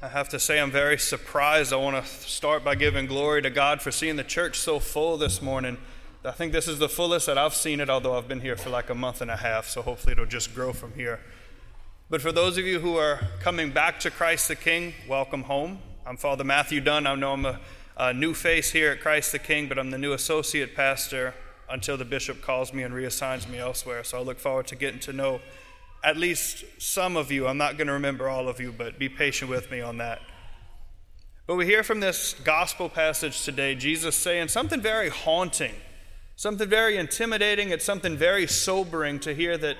I have to say I'm very surprised. I want to start by giving glory to God for seeing the church so full this morning. I think this is the fullest that I've seen it, although I've been here for like a month and a half, so hopefully it'll just grow from here. But for those of you who are coming back to Christ the King, welcome home. I'm Father Matthew Dunn. I know I'm a new face here at Christ the King, but I'm the new associate pastor until the bishop calls me and reassigns me elsewhere. So I look forward to getting to know at least some of you. I'm not going to remember all of you, but be patient with me on that. But we hear from this gospel passage today, Jesus saying something very haunting, something very intimidating. It's something very sobering to hear that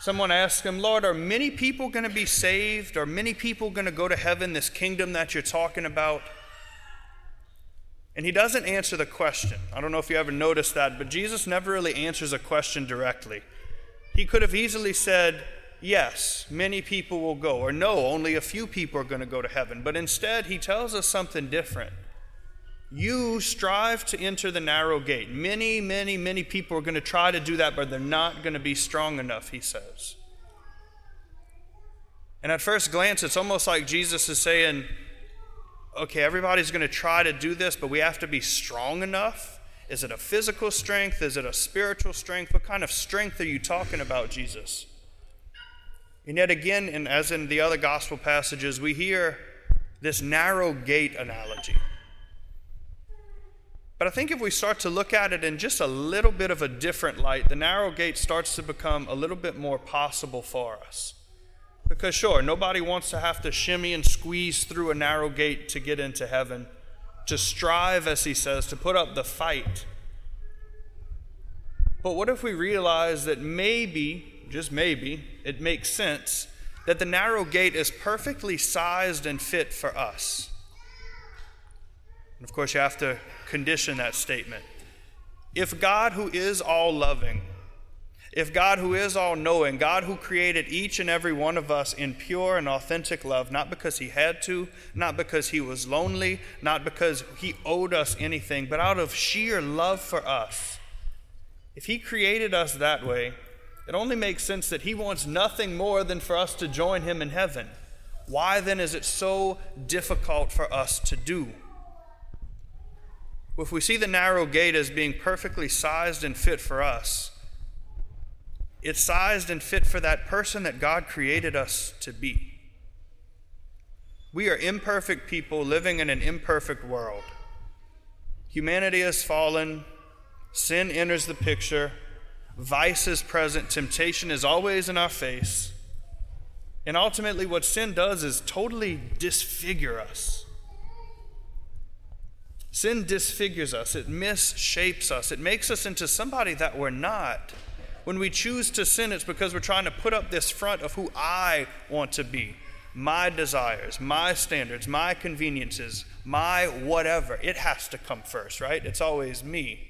someone asked him, Lord, are many people going to be saved? Are many people going to go to heaven, this kingdom that you're talking about? And he doesn't answer the question. I don't know if you ever noticed that, but Jesus never really answers a question directly. He could have easily said, yes, many people will go, or no, only a few people are going to go to heaven. But instead, he tells us something different. You strive to enter the narrow gate. Many, many, many people are going to try to do that, but they're not going to be strong enough, he says. And at first glance, it's almost like Jesus is saying, okay, everybody's going to try to do this, but we have to be strong enough. Is it a physical strength? Is it a spiritual strength? What kind of strength are you talking about, Jesus? And yet again, and as in the other gospel passages, we hear this narrow gate analogy. But I think if we start to look at it in just a little bit of a different light, the narrow gate starts to become a little bit more possible for us. Because sure, nobody wants to have to shimmy and squeeze through a narrow gate to get into heaven, to strive, as he says, to put up the fight. But what if we realize that maybe, just maybe, it makes sense that the narrow gate is perfectly sized and fit for us? And of course, you have to condition that statement. If God, who is all-loving, if God who is all-knowing, God who created each and every one of us in pure and authentic love, not because he had to, not because he was lonely, not because he owed us anything, but out of sheer love for us. If he created us that way, it only makes sense that he wants nothing more than for us to join him in heaven. Why then is it so difficult for us to do? If we see the narrow gate as being perfectly sized and fit for us, it's sized and fit for that person that God created us to be. We are imperfect people living in an imperfect world. Humanity has fallen. Sin enters the picture. Vice is present. Temptation is always in our face. And ultimately, what sin does is totally disfigure us. Sin disfigures us. It misshapes us. It makes us into somebody that we're not. When we choose to sin, it's because we're trying to put up this front of who I want to be, my desires, my standards, my conveniences, my whatever. It has to come first, right? It's always me.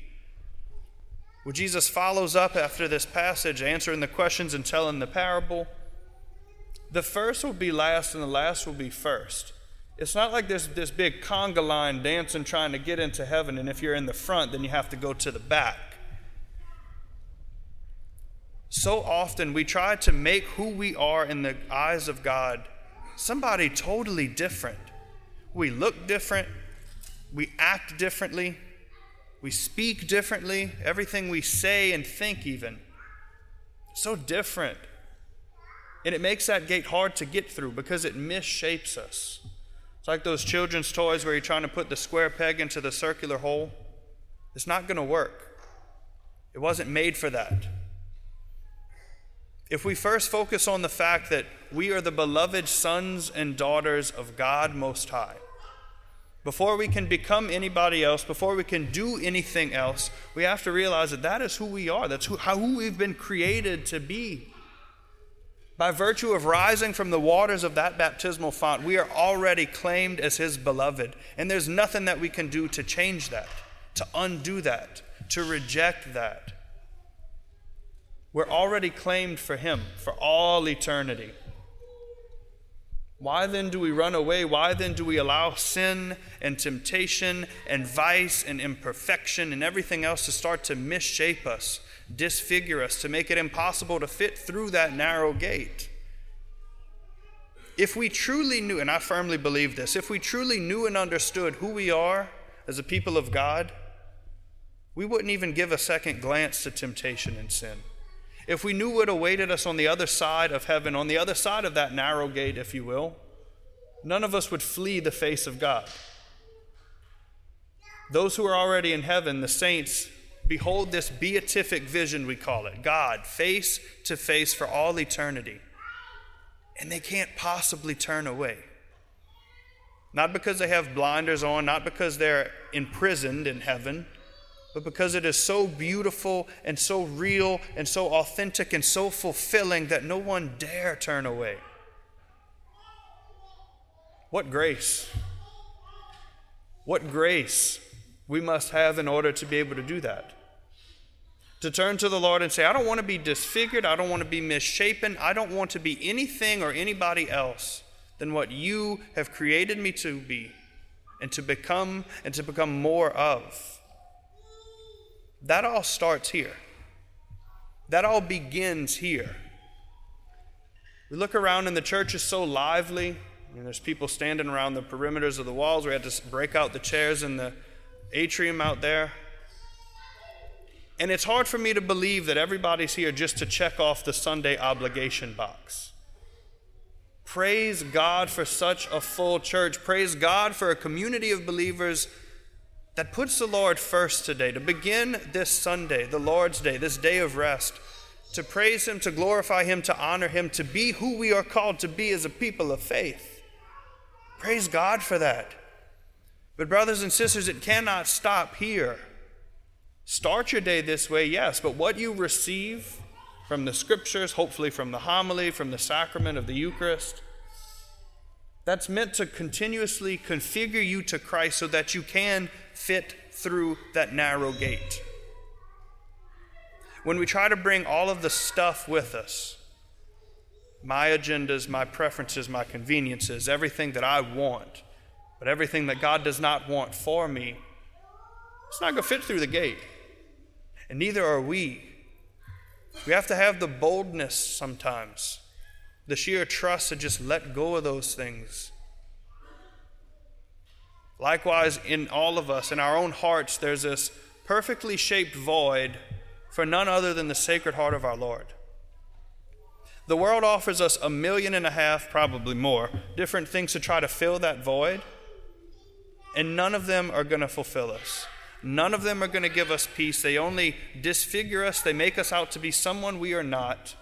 Well, Jesus follows up after this passage, answering the questions and telling the parable. The first will be last, and the last will be first. It's not like there's this big conga line dancing trying to get into heaven, and if you're in the front, then you have to go to the back. So often we try to make who we are in the eyes of God somebody totally different. We look different. We act differently. We speak differently. Everything we say and think even. So different. And it makes that gate hard to get through because it misshapes us. It's like those children's toys where you're trying to put the square peg into the circular hole. It's not going to work. It wasn't made for that. If we first focus on the fact that we are the beloved sons and daughters of God Most High, before we can become anybody else, before we can do anything else, we have to realize that that is who we are. That's who we've been created to be. By virtue of rising from the waters of that baptismal font, we are already claimed as his beloved. And there's nothing that we can do to change that, to undo that, to reject that. We're already claimed for him for all eternity. Why then do we run away? Why then do we allow sin and temptation and vice and imperfection and everything else to start to misshape us, disfigure us, to make it impossible to fit through that narrow gate? If we truly knew, and I firmly believe this, if we truly knew and understood who we are as a people of God, we wouldn't even give a second glance to temptation and sin. If we knew what awaited us on the other side of heaven, on the other side of that narrow gate, if you will, none of us would flee the face of God. Those who are already in heaven, the saints, behold this beatific vision, we call it, God, face to face for all eternity. And they can't possibly turn away. Not because they have blinders on, not because they're imprisoned in heaven, but because it is so beautiful and so real and so authentic and so fulfilling that no one dare turn away. What grace. What grace we must have in order to be able to do that. To turn to the Lord and say, I don't want to be disfigured, I don't want to be misshapen, I don't want to be anything or anybody else than what you have created me to be and to become more of. That all starts here. That all begins here. We look around and the church is so lively, and there's people standing around the perimeters of the walls. We had to break out the chairs in the atrium out there. And it's hard for me to believe that everybody's here just to check off the Sunday obligation box. Praise God for such a full church. Praise God for a community of believers that puts the Lord first today, to begin this Sunday, the Lord's Day, this day of rest, to praise Him, to glorify Him, to honor Him, to be who we are called to be as a people of faith. Praise God for that. But brothers and sisters, it cannot stop here. Start your day this way, yes, but what you receive from the Scriptures, hopefully from the homily, from the sacrament of the Eucharist, that's meant to continuously configure you to Christ so that you can fit through that narrow gate. When we try to bring all of the stuff with us, my agendas, my preferences, my conveniences, everything that I want, but everything that God does not want for me, it's not going to fit through the gate. And neither are we. We have to have the boldness sometimes, the sheer trust to just let go of those things. Likewise, in all of us, in our own hearts, there's this perfectly shaped void for none other than the Sacred Heart of our Lord. The world offers us 1.5 million, probably more, different things to try to fill that void, and none of them are going to fulfill us. None of them are going to give us peace. They only disfigure us. They make us out to be someone we are not.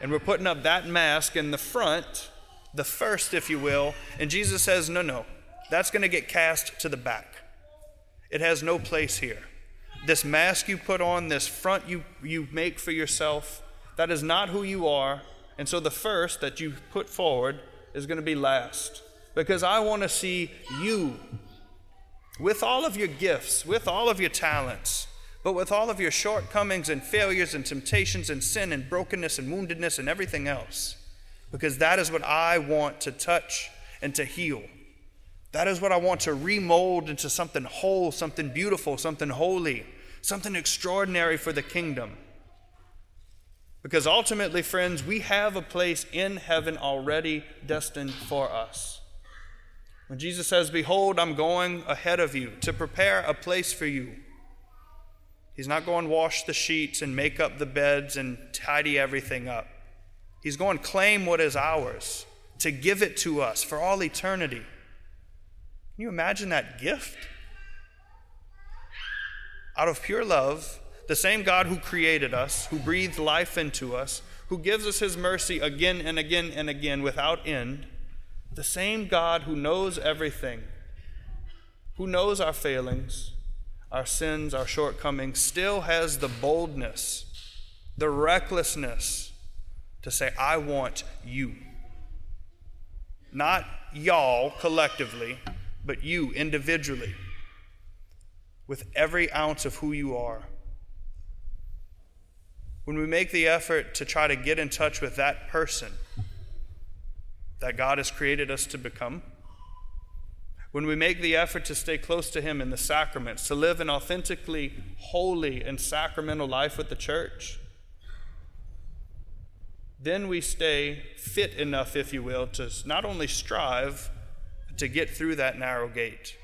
And we're putting up that mask in the front, the first, if you will. And Jesus says, no, that's going to get cast to the back. It has no place here. This mask you put on, this front you make for yourself, that is not who you are. And so the first that you put forward is going to be last. Because I want to see you with all of your gifts, with all of your talents, but with all of your shortcomings and failures and temptations and sin and brokenness and woundedness and everything else, because that is what I want to touch and to heal. That is what I want to remold into something whole, something beautiful, something holy, something extraordinary for the kingdom. Because ultimately, friends, we have a place in heaven already destined for us. When Jesus says, behold, I'm going ahead of you to prepare a place for you, He's not going to wash the sheets and make up the beds and tidy everything up. He's going to claim what is ours, to give it to us for all eternity. Can you imagine that gift? Out of pure love, the same God who created us, who breathed life into us, who gives us His mercy again and again and again without end, the same God who knows everything, who knows our failings, our sins, our shortcomings, still has the boldness, the recklessness to say, I want you. Not y'all collectively, but you individually, with every ounce of who you are. When we make the effort to try to get in touch with that person that God has created us to become, when we make the effort to stay close to Him in the sacraments, to live an authentically holy and sacramental life with the church, then we stay fit enough, if you will, to not only strive to get through that narrow gate.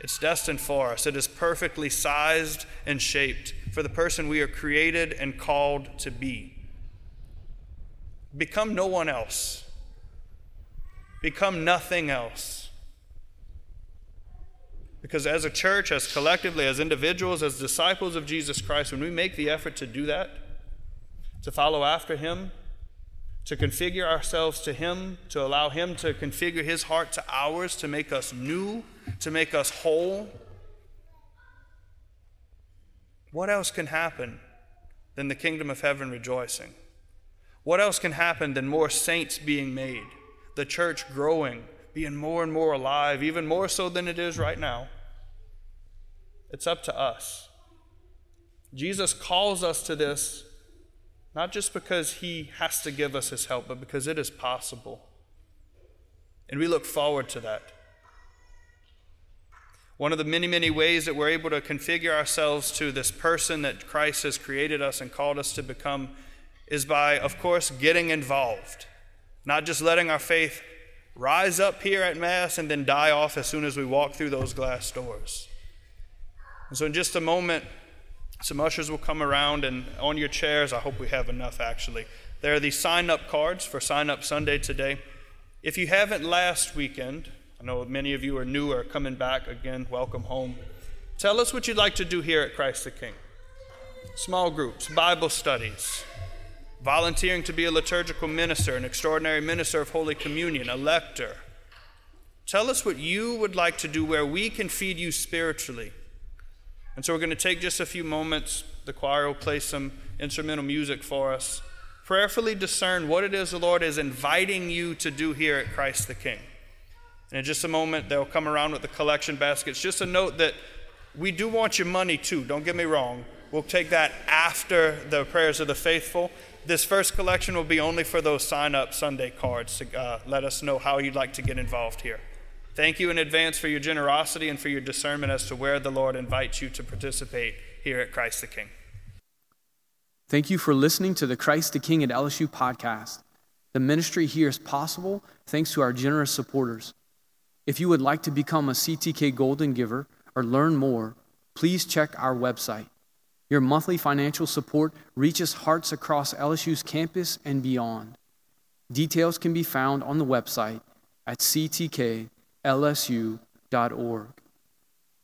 It's destined for us. It is perfectly sized and shaped for the person we are created and called to be. Become no one else. Become nothing else. Because as a church, as collectively, as individuals, as disciples of Jesus Christ, when we make the effort to do that, to follow after him, to configure ourselves to him, to allow him to configure his heart to ours, to make us new, to make us whole, what else can happen than the kingdom of heaven rejoicing? What else can happen than more saints being made, the church growing, being more and more alive, even more so than it is right now? It's up to us. Jesus calls us to this not just because he has to give us his help, but because it is possible. And we look forward to that. One of the many, many ways that we're able to configure ourselves to this person that Christ has created us and called us to become is by, of course, getting involved. Not just letting our faith rise up here at Mass and then die off as soon as we walk through those glass doors. And so in just a moment, some ushers will come around, and on your chairs, I hope we have enough actually, there are these sign-up cards for Sign-Up Sunday today. If you haven't last weekend, I know many of you are new or coming back again, welcome home. Tell us what you'd like to do here at Christ the King. Small groups, Bible studies, volunteering to be a liturgical minister, an extraordinary minister of Holy Communion, a lector. Tell us what you would like to do where we can feed you spiritually. And so we're going to take just a few moments. The choir will play some instrumental music for us. Prayerfully discern what it is the Lord is inviting you to do here at Christ the King. And in just a moment, they'll come around with the collection baskets. Just a note that we do want your money too, don't get me wrong. We'll take that after the prayers of the faithful. This first collection will be only for those Sign-Up Sunday cards to let us know how you'd like to get involved here. Thank you in advance for your generosity and for your discernment as to where the Lord invites you to participate here at Christ the King. Thank you for listening to the Christ the King at LSU podcast. The ministry here is possible thanks to our generous supporters. If you would like to become a CTK Golden Giver or learn more, please check our website. Your monthly financial support reaches hearts across LSU's campus and beyond. Details can be found on the website at ctklsu.org.